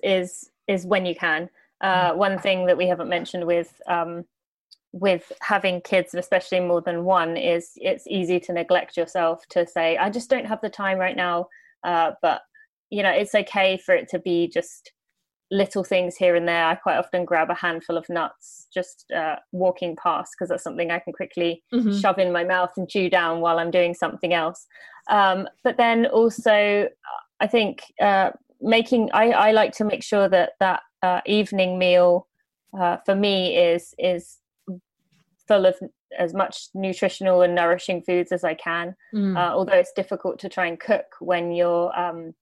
when you can. One thing that we haven't mentioned with having kids, and especially more than one, is it's easy to neglect yourself, to say, I just don't have the time right now. But you know, it's okay for it to be just little things here and there. I quite often grab a handful of nuts, just walking past, because that's something I can quickly shove in my mouth and chew down while I'm doing something else. But then also I think I like to make sure that evening meal for me is full of as much nutritional and nourishing foods as I can. Although it's difficult to try and cook when you are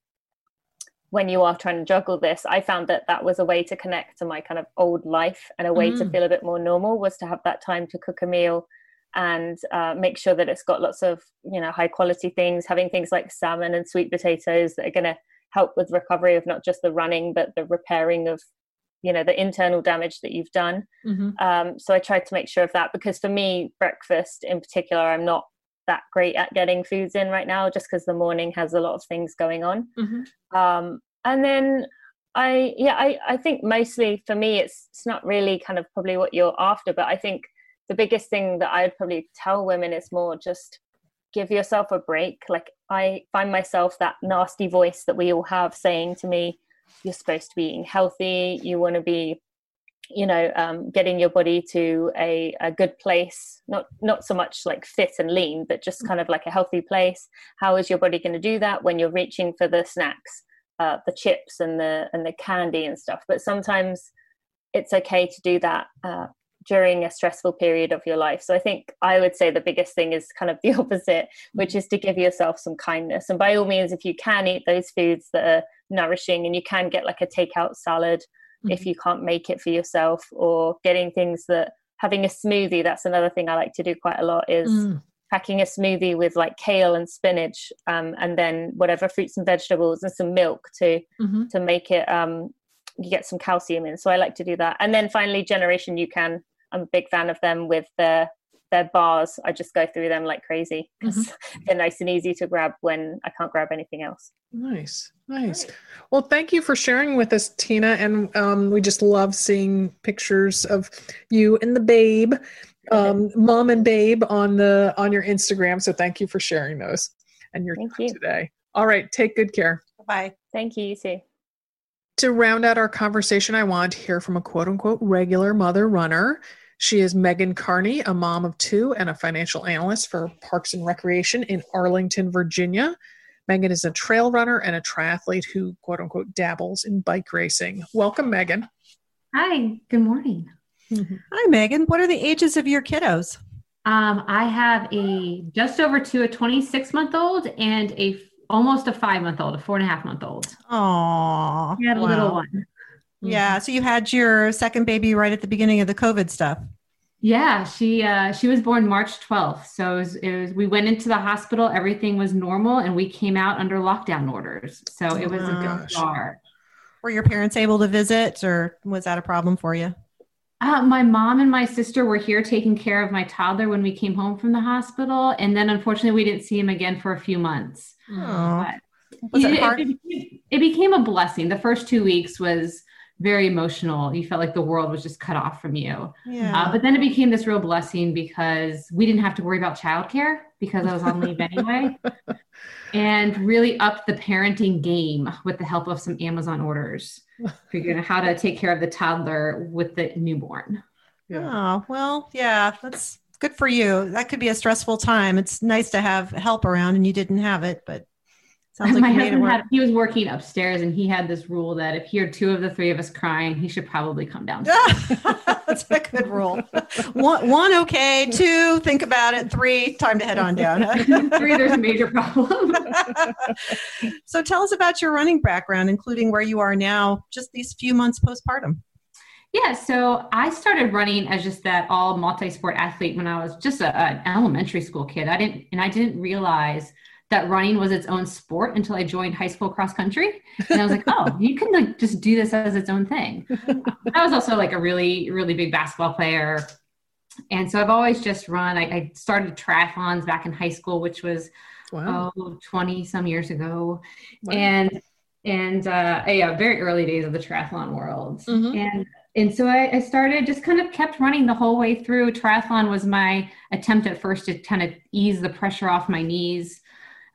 trying to juggle this. I found that was a way to connect to my kind of old life, and a way to feel a bit more normal was to have that time to cook a meal and make sure that it's got lots of, you know, high quality things, having things like salmon and sweet potatoes that are going to help with recovery of not just the running, but the repairing of, you know, the internal damage that you've done. So I tried to make sure of that, because for me, breakfast in particular, I'm not that great at getting foods in right now, just because the morning has a lot of things going on. And then I think mostly for me, it's not really kind of probably what you're after, but I think the biggest thing that I'd probably tell women is more just give yourself a break. Like, I find myself that nasty voice that we all have saying to me, you're supposed to be eating healthy. You want to be, you know, getting your body to a good place, not so much like fit and lean, but just kind of like a healthy place. How is your body going to do that when you're reaching for the snacks, the chips and the candy and stuff? But sometimes it's okay to do that during a stressful period of your life. So I think I would say the biggest thing is kind of the opposite, which is to give yourself some kindness. And by all means, if you can eat those foods that are nourishing, and you can get like a takeout salad if you can't make it for yourself, or getting things that, having a smoothie, that's another thing I like to do quite a lot, is packing a smoothie with like kale and spinach, and then whatever fruits and vegetables and some milk to make it, you get some calcium in. So I like to do that. And then finally, Generation You Can, I'm a big fan of them with their bars. I just go through them like crazy, because they're nice and easy to grab when I can't grab anything else. Nice. Right. Well, thank you for sharing with us, Tina. And we just love seeing pictures of you and the babe, mom and babe on your Instagram. So thank you for sharing those and your time today. All right. Take good care. Bye. Thank you. You too. To round out our conversation, I want to hear from a quote unquote regular mother runner. She is Megan Carney, a mom of two and a financial analyst for Parks and Recreation in Arlington, Virginia. Megan is a trail runner and a triathlete who, quote unquote, dabbles in bike racing. Welcome, Megan. Hi, good morning. Hi, Megan. What are the ages of your kiddos? I have a just over two, a 26-month-old and almost a 5-month-old, a 4.5-month-old. Aww. We had a little one. Yeah. So you had your second baby right at the beginning of the COVID stuff. Yeah. She was born March 12th. So it was, we went into the hospital, everything was normal, and we came out under lockdown orders. So it was a good start. Were your parents able to visit, or was that a problem for you? My mom and my sister were here taking care of my toddler when we came home from the hospital. And then unfortunately we didn't see him again for a few months. It became a blessing. The first 2 weeks was very emotional. You felt like the world was just cut off from you. Yeah. But then it became this real blessing because we didn't have to worry about childcare because I was on leave anyway, and really upped the parenting game with the help of some Amazon orders, figuring out how to take care of the toddler with the newborn. Yeah. Oh, well, yeah, that's good for you. That could be a stressful time. It's nice to have help around, and you didn't have it, but sounds like my husband he was working upstairs, and he had this rule that if he heard two of the three of us crying, he should probably come down. That's a good rule. One, okay. Two, think about it. Three, time to head on down. Three, there's a major problem. So tell us about your running background, including where you are now, just these few months postpartum. Yeah, so I started running as just that all multi-sport athlete when I was just an elementary school kid. I didn't realize that running was its own sport until I joined high school cross country. And I was like, oh, you can like just do this as its own thing. I was also like a really, really big basketball player. And so I've always just run. I started triathlons back in high school, which was 20 some years ago. Wow. And very early days of the triathlon world. Mm-hmm. And so I started, just kind of kept running the whole way through. Triathlon was my attempt at first to kind of ease the pressure off my knees.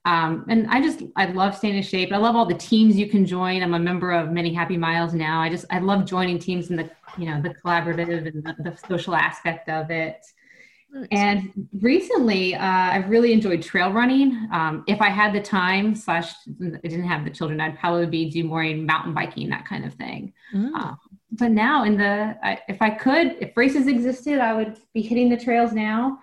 I love staying in shape. I love all the teams you can join. I'm a member of Many Happy Miles now. I love joining teams and the collaborative and the social aspect of it. Nice. And recently, I've really enjoyed trail running. If I had the time / I didn't have the children, I'd probably do more in mountain biking, that kind of thing. Mm. But now if races existed, I would be hitting the trails now.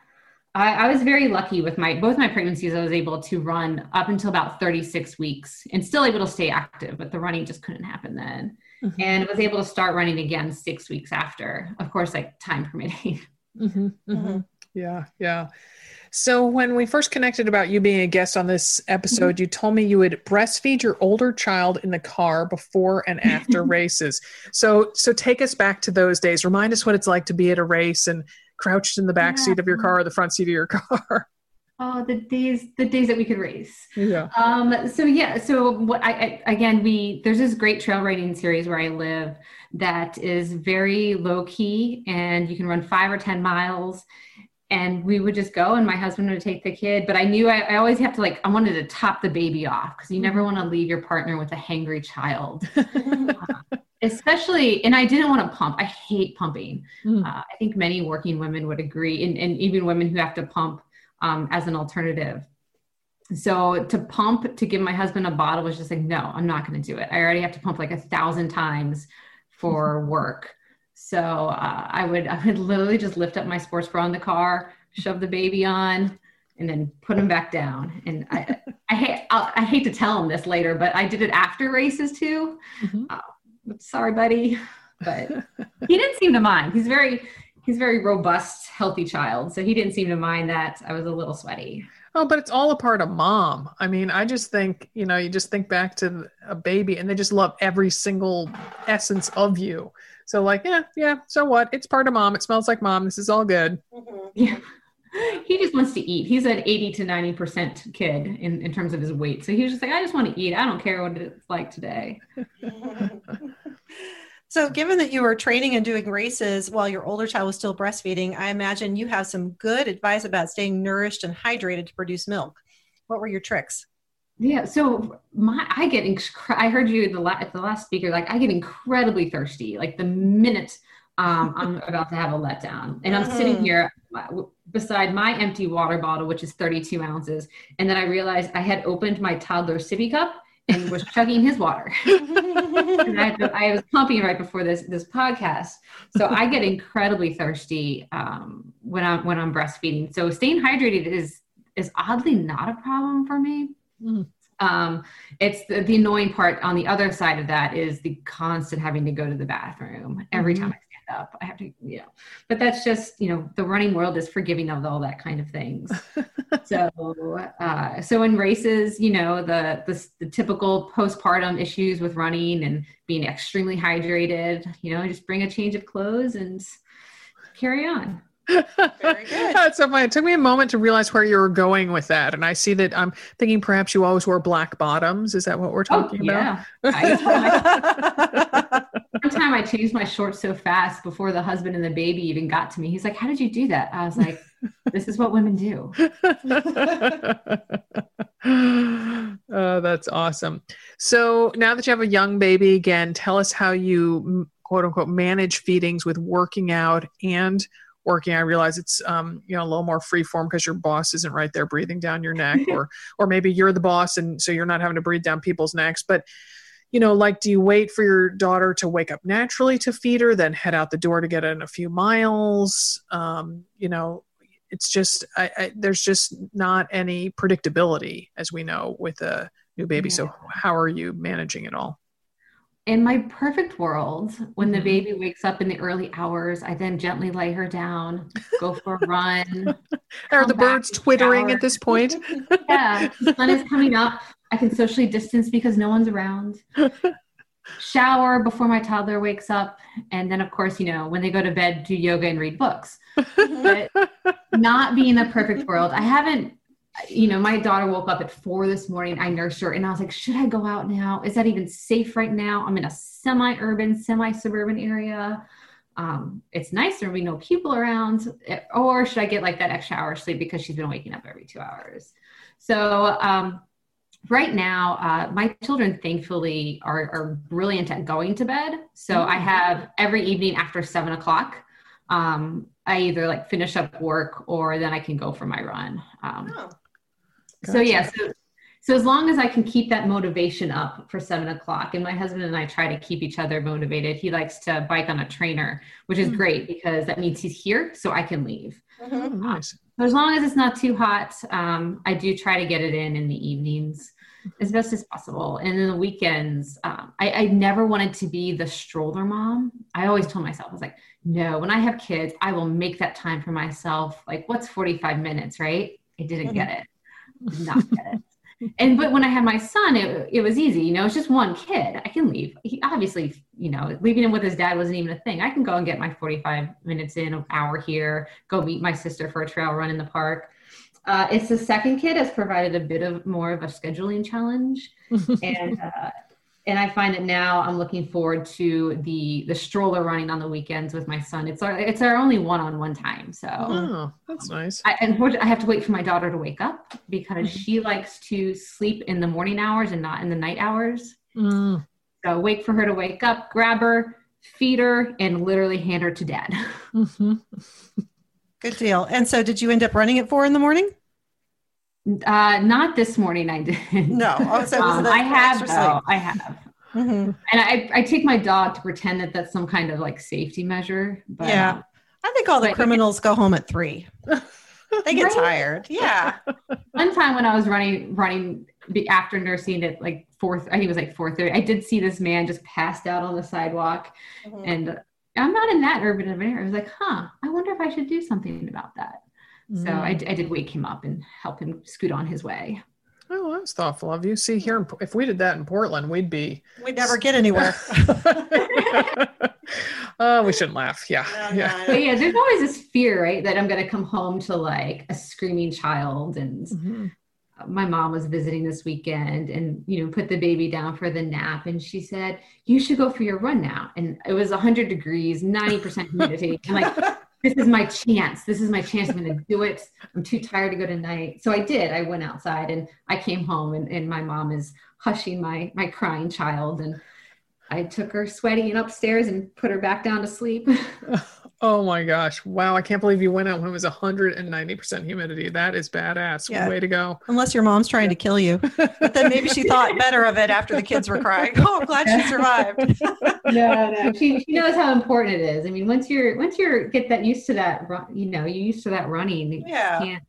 I was very lucky with both my pregnancies. I was able to run up until about 36 weeks and still able to stay active, but the running just couldn't happen then. Mm-hmm. And I was able to start running again 6 weeks after, of course, like time permitting. Mm-hmm. Mm-hmm. Yeah. Yeah. So when we first connected about you being a guest on this episode, mm-hmm. you told me you would breastfeed your older child in the car before and after races. So take us back to those days. Remind us what it's like to be at a race and crouched in the back seat of your car or the front seat of your car. Oh, the days that we could race. Yeah. There's this great trail riding series where I live that is very low key, and you can run 5 or 10 miles, and we would just go, and my husband would take the kid, but I knew I always have to I wanted to top the baby off, because you never want to leave your partner with a hangry child. Especially, and I didn't want to pump. I hate pumping. Mm. I think many working women would agree, and even women who have to pump as an alternative. So to give my husband a bottle was just like, no, I'm not going to do it. I already have to pump 1,000 times for work. So I would literally just lift up my sports bra in the car, shove the baby on, and then put him back down. And I hate to tell him this later, but I did it after races too. Mm-hmm. Sorry, buddy, but he didn't seem to mind. He's very robust, healthy child. So he didn't seem to mind that I was a little sweaty. Oh, but it's all a part of mom. I mean, I just think, you just think back to a baby and they just love every single essence of you. So so what? It's part of mom. It smells like mom. This is all good. Mm-hmm. Yeah. He just wants to eat. He's an 80 to 90% kid in terms of his weight. So he was just like, I just want to eat. I don't care what it's like today. So given that you were training and doing races while your older child was still breastfeeding, I imagine you have some good advice about staying nourished and hydrated to produce milk. What were your tricks? Yeah. So I heard you the last speaker, I get incredibly thirsty, the minute I'm about to have a letdown, and I'm sitting here beside my empty water bottle, which is 32 ounces. And then I realized I had opened my toddler's sippy cup and was chugging his water. And I was pumping right before this podcast. So I get incredibly thirsty when I'm breastfeeding. So staying hydrated is oddly not a problem for me. Mm. It's the annoying part on the other side of that is the constant having to go to the bathroom every time I stand up. I have to, you know, but that's just, you know, the running world is forgiving of all that kind of things. So in races, you know, the typical postpartum issues with running and being extremely hydrated, you know, just bring a change of clothes and carry on. Very good. That's so funny. It took me a moment to realize where you were going with that. And I see that I'm thinking perhaps you always wore black bottoms. Is that what we're talking about? One time I changed my shorts so fast before the husband and the baby even got to me. He's like, "How did you do that?" I was like, "This is what women do." Oh, that's awesome. So now that you have a young baby again, tell us how you quote unquote manage feedings with working out and working. I realize it's, you know, a little more free form because your boss isn't right there breathing down your neck, or maybe you're the boss. And so you're not having to breathe down people's necks, but, you know, like, do you wait for your daughter to wake up naturally to feed her, then head out the door to get in a few miles? You know, it's just, there's just not any predictability, as we know, with a new baby. Yeah. So how are you managing it all? In my perfect world, when the baby wakes up in the early hours, I then gently lay her down, go for a run. Are the birds twittering at this point? Yeah, the sun is coming up. I can socially distance because no one's around. Shower before my toddler wakes up. And then, of course, you know, when they go to bed, do yoga and read books. But not being a perfect world, I haven't. You know, my daughter woke up at 4 this morning. I nursed her and I was like, should I go out now? Is that even safe right now? I'm in a semi-urban, semi-suburban area. It's nice. There'll be no people around. Or should I get like that extra hour of sleep because she's been waking up every 2 hours? So right now, my children thankfully are brilliant at going to bed. So I have every evening after 7 o'clock, I either like finish up work or then I can go for my run. Gotcha. So yeah, so as long as I can keep that motivation up for 7 o'clock, and my husband and I try to keep each other motivated. He likes to bike on a trainer, which is great because that means he's here, so I can leave. Nice. So as long as it's not too hot, I do try to get it in the evenings as best as possible. And in the weekends, I never wanted to be the stroller mom. I always told myself, I was like, no, when I have kids, I will make that time for myself. Like, what's 45 minutes, right? I didn't get it. Did not get it. But when I had my son, it was easy. You know, it's just one kid. I can leave. He obviously, you know, leaving him with his dad wasn't even a thing. I can go and get my 45 minutes in, an hour here, go meet my sister for a trail run in the park. It's the second kid has provided a bit of more of a scheduling challenge. And I find that now I'm looking forward to the stroller running on the weekends with my son. It's our only one-on-one time. So that's nice. Unfortunately, I have to wait for my daughter to wake up because she likes to sleep in the morning hours and not in the night hours. So wait for her to wake up, grab her, feed her, and literally hand her to dad. Good deal. And so did you end up running at 4 in the morning? Not this morning. I didn't. No. Also, I have. And I take my dog to pretend that that's some kind of like safety measure. But, yeah. I think all the criminals go home at 3. They get tired. Yeah. One time when I was running after nursing at like 4, I think it was like 4:30, I did see this man just passed out on the sidewalk and I'm not in that urban area. I was like, I wonder if I should do something about that. So I did wake him up and help him scoot on his way. Oh, that's thoughtful of you. See, here, if we did that in Portland, we'd never get anywhere. Oh, we shouldn't laugh. Yeah. No. But yeah, there's always this fear, right? That I'm going to come home to like a screaming child. And my mom was visiting this weekend and, you know, put the baby down for the nap. And she said, you should go for your run now. And it was 100 degrees, 90% humidity. And like, This is my chance. I'm going to do it. I'm too tired to go tonight. So I did. I went outside and I came home and my mom is hushing my crying child. And I took her sweaty and upstairs and put her back down to sleep. Oh my gosh. Wow. I can't believe you went out when it was 190% humidity. That is badass. Yeah. Way to go. Unless your mom's trying to kill you. But then maybe she thought better of it after the kids were crying. Oh, I'm glad she survived. No. She knows how important it is. I mean, once you get used to that, you know, you're used to that running. Yeah. You can't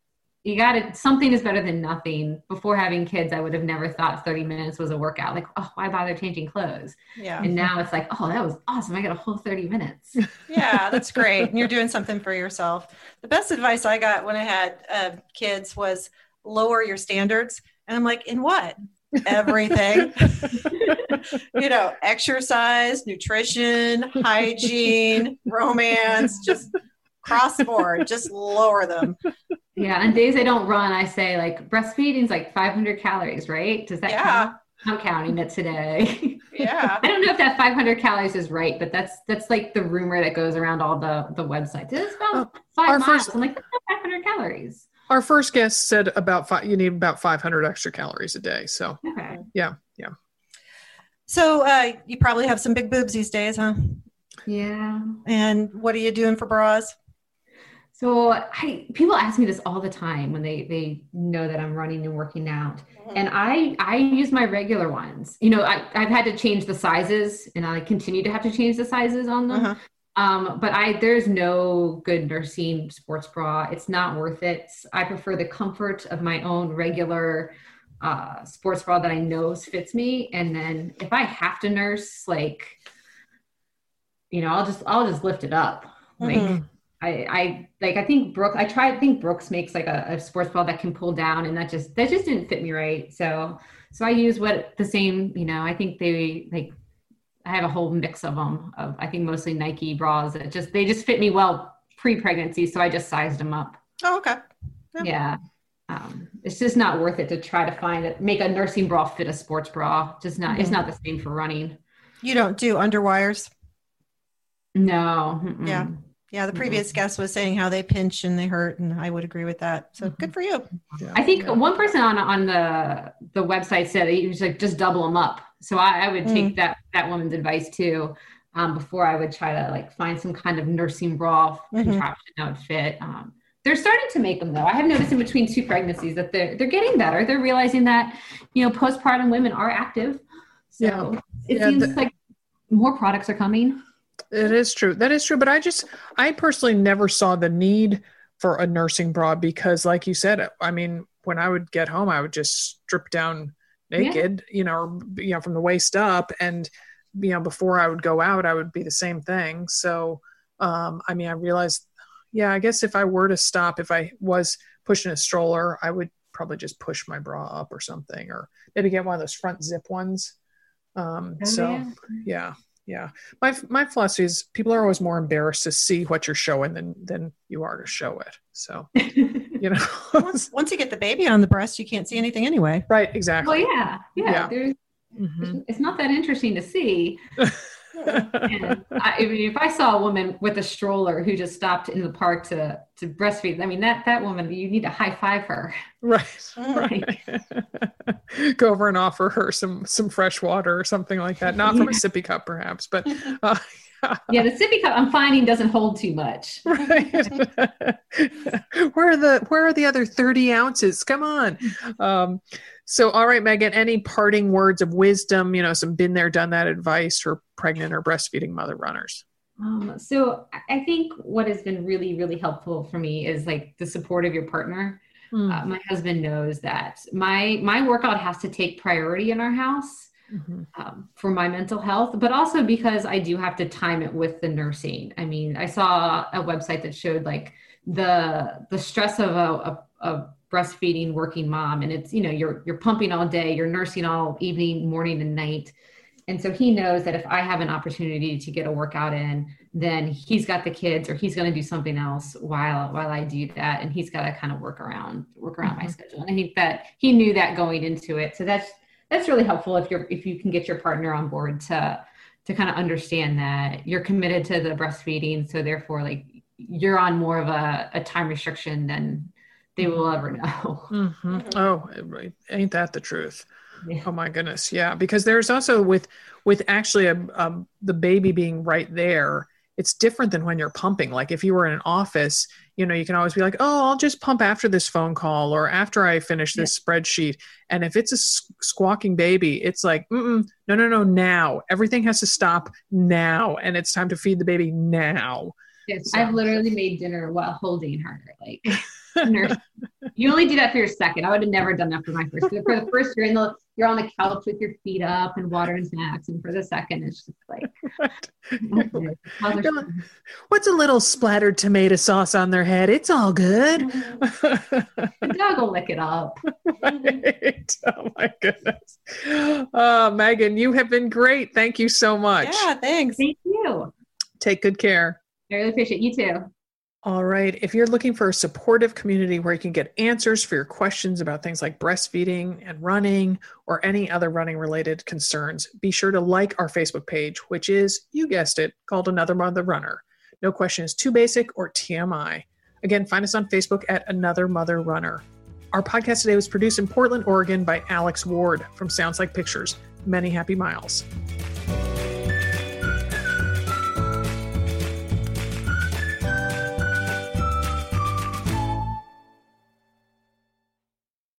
you got to, something is better than nothing. Before having kids, I would have never thought 30 minutes was a workout. Like, oh, why bother changing clothes? Yeah. And now it's like, oh, that was awesome. I got a whole 30 minutes. Yeah, that's great. And you're doing something for yourself. The best advice I got when I had kids was lower your standards. And I'm like, in what? Everything. You know, exercise, nutrition, hygiene, romance, just cross board, just lower them. Yeah. On days I don't run, I say like breastfeeding's like 500 calories, right? Does that count? I'm counting it today. Yeah. I don't know if that 500 calories is right, but that's like the rumor that goes around all the websites. It's about 5 miles. I'm like, that's not 500 calories. Our first guest said about you need about 500 extra calories a day. So okay. Yeah. So you probably have some big boobs these days, huh? Yeah. And what are you doing for bras? So people ask me this all the time when they know that I'm running and working out, and I use my regular ones. You know, I've had to change the sizes, and I continue to have to change the sizes on them. Uh-huh. But there's no good nursing sports bra. It's not worth it. I prefer the comfort of my own regular sports bra that I know fits me. And then if I have to nurse, like, you know, I'll just lift it up. Like mm-hmm. I think Brooks makes like a sports bra that can pull down, and that just didn't fit me right. So I use the same, you know, I think they like, I have a whole mix of them of, I think mostly Nike bras that they just fit me well pre-pregnancy. So I just sized them up. Oh, okay. Yeah. It's just not worth it to try to make a nursing bra fit a sports bra. Just not, mm-hmm. It's not the same for running. You don't do underwires? No. Mm-mm. Yeah. Yeah. The previous guest was saying how they pinch and they hurt, and I would agree with that. So good for you. Yeah. I think one person on the website said it was like, just double them up. So I would take that woman's advice too, before I would try to like find some kind of nursing bra contraption that would fit. They're starting to make them though. I have noticed in between two pregnancies that they're getting better. They're realizing that, you know, postpartum women are active. So it seems like more products are coming. It is true. That is true. But I personally never saw the need for a nursing bra because like you said, I mean, when I would get home, I would just strip down naked, you know, from the waist up, and, you know, before I would go out, I would be the same thing. So, I mean, I realized, I guess if I were to stop, if I was pushing a stroller, I would probably just push my bra up or something, or maybe get one of those front zip ones. Yeah. My philosophy is people are always more embarrassed to see what you're showing than you are to show it. So, you know, once you get the baby on the breast, you can't see anything anyway. Right. Exactly. Well, yeah. It's not that interesting to see. And I mean, if I saw a woman with a stroller who just stopped in the park to breastfeed, I mean, that woman, you need to high five her. Right. Go over and offer her some fresh water or something like that. Not from a sippy cup perhaps, but the sippy cup I'm finding doesn't hold too much. Right. Where are the other 30 ounces? Come on. So, all right, Megan, any parting words of wisdom, you know, some been there, done that advice for pregnant or breastfeeding mother runners? So I think what has been really, really helpful for me is like the support of your partner. My husband knows that my workout has to take priority in our house. For my mental health, but also because I do have to time it with the nursing. I mean, I saw a website that showed like the stress of a breastfeeding working mom, and it's, you know, you're pumping all day, you're nursing all evening, morning and night. And so he knows that if I have an opportunity to get a workout in, then he's got the kids or he's going to do something else while I do that. And he's got to kind of work around my schedule. And I think that he knew that going into it. So that's really helpful if you can get your partner on board to kind of understand that you're committed to the breastfeeding. So therefore, like, you're on more of a time restriction than they will ever know. Mm-hmm. Oh, ain't that the truth? Yeah. Oh my goodness. Yeah. Because there's also with actually the baby being right there, it's different than when you're pumping. Like if you were in an office, you know, you can always be like, oh, I'll just pump after this phone call or after I finish this spreadsheet. And if it's a squawking baby, it's like, no, now. Everything has to stop now. And it's time to feed the baby now. Yes, so. I've literally made dinner while holding her. Like nurse. You only do that for your second. I would have never done that for my first. For the first, you're on the couch with your feet up and water and snacks. And for the second, it's just like, okay, what's a little splattered tomato sauce on their head? It's all good. The dog will lick it up. Right. Oh my goodness. Megan, you have been great. Thank you so much. Yeah, thanks. Thank you. Take good care. I really appreciate it. You too. All right. If you're looking for a supportive community where you can get answers for your questions about things like breastfeeding and running or any other running related concerns, be sure to like our Facebook page, which is, you guessed it, called Another Mother Runner. No Question Is Too Basic, or TMI. Again, find us on Facebook at Another Mother Runner. Our podcast today was produced in Portland, Oregon by Alex Ward from Sounds Like Pictures. Many happy miles.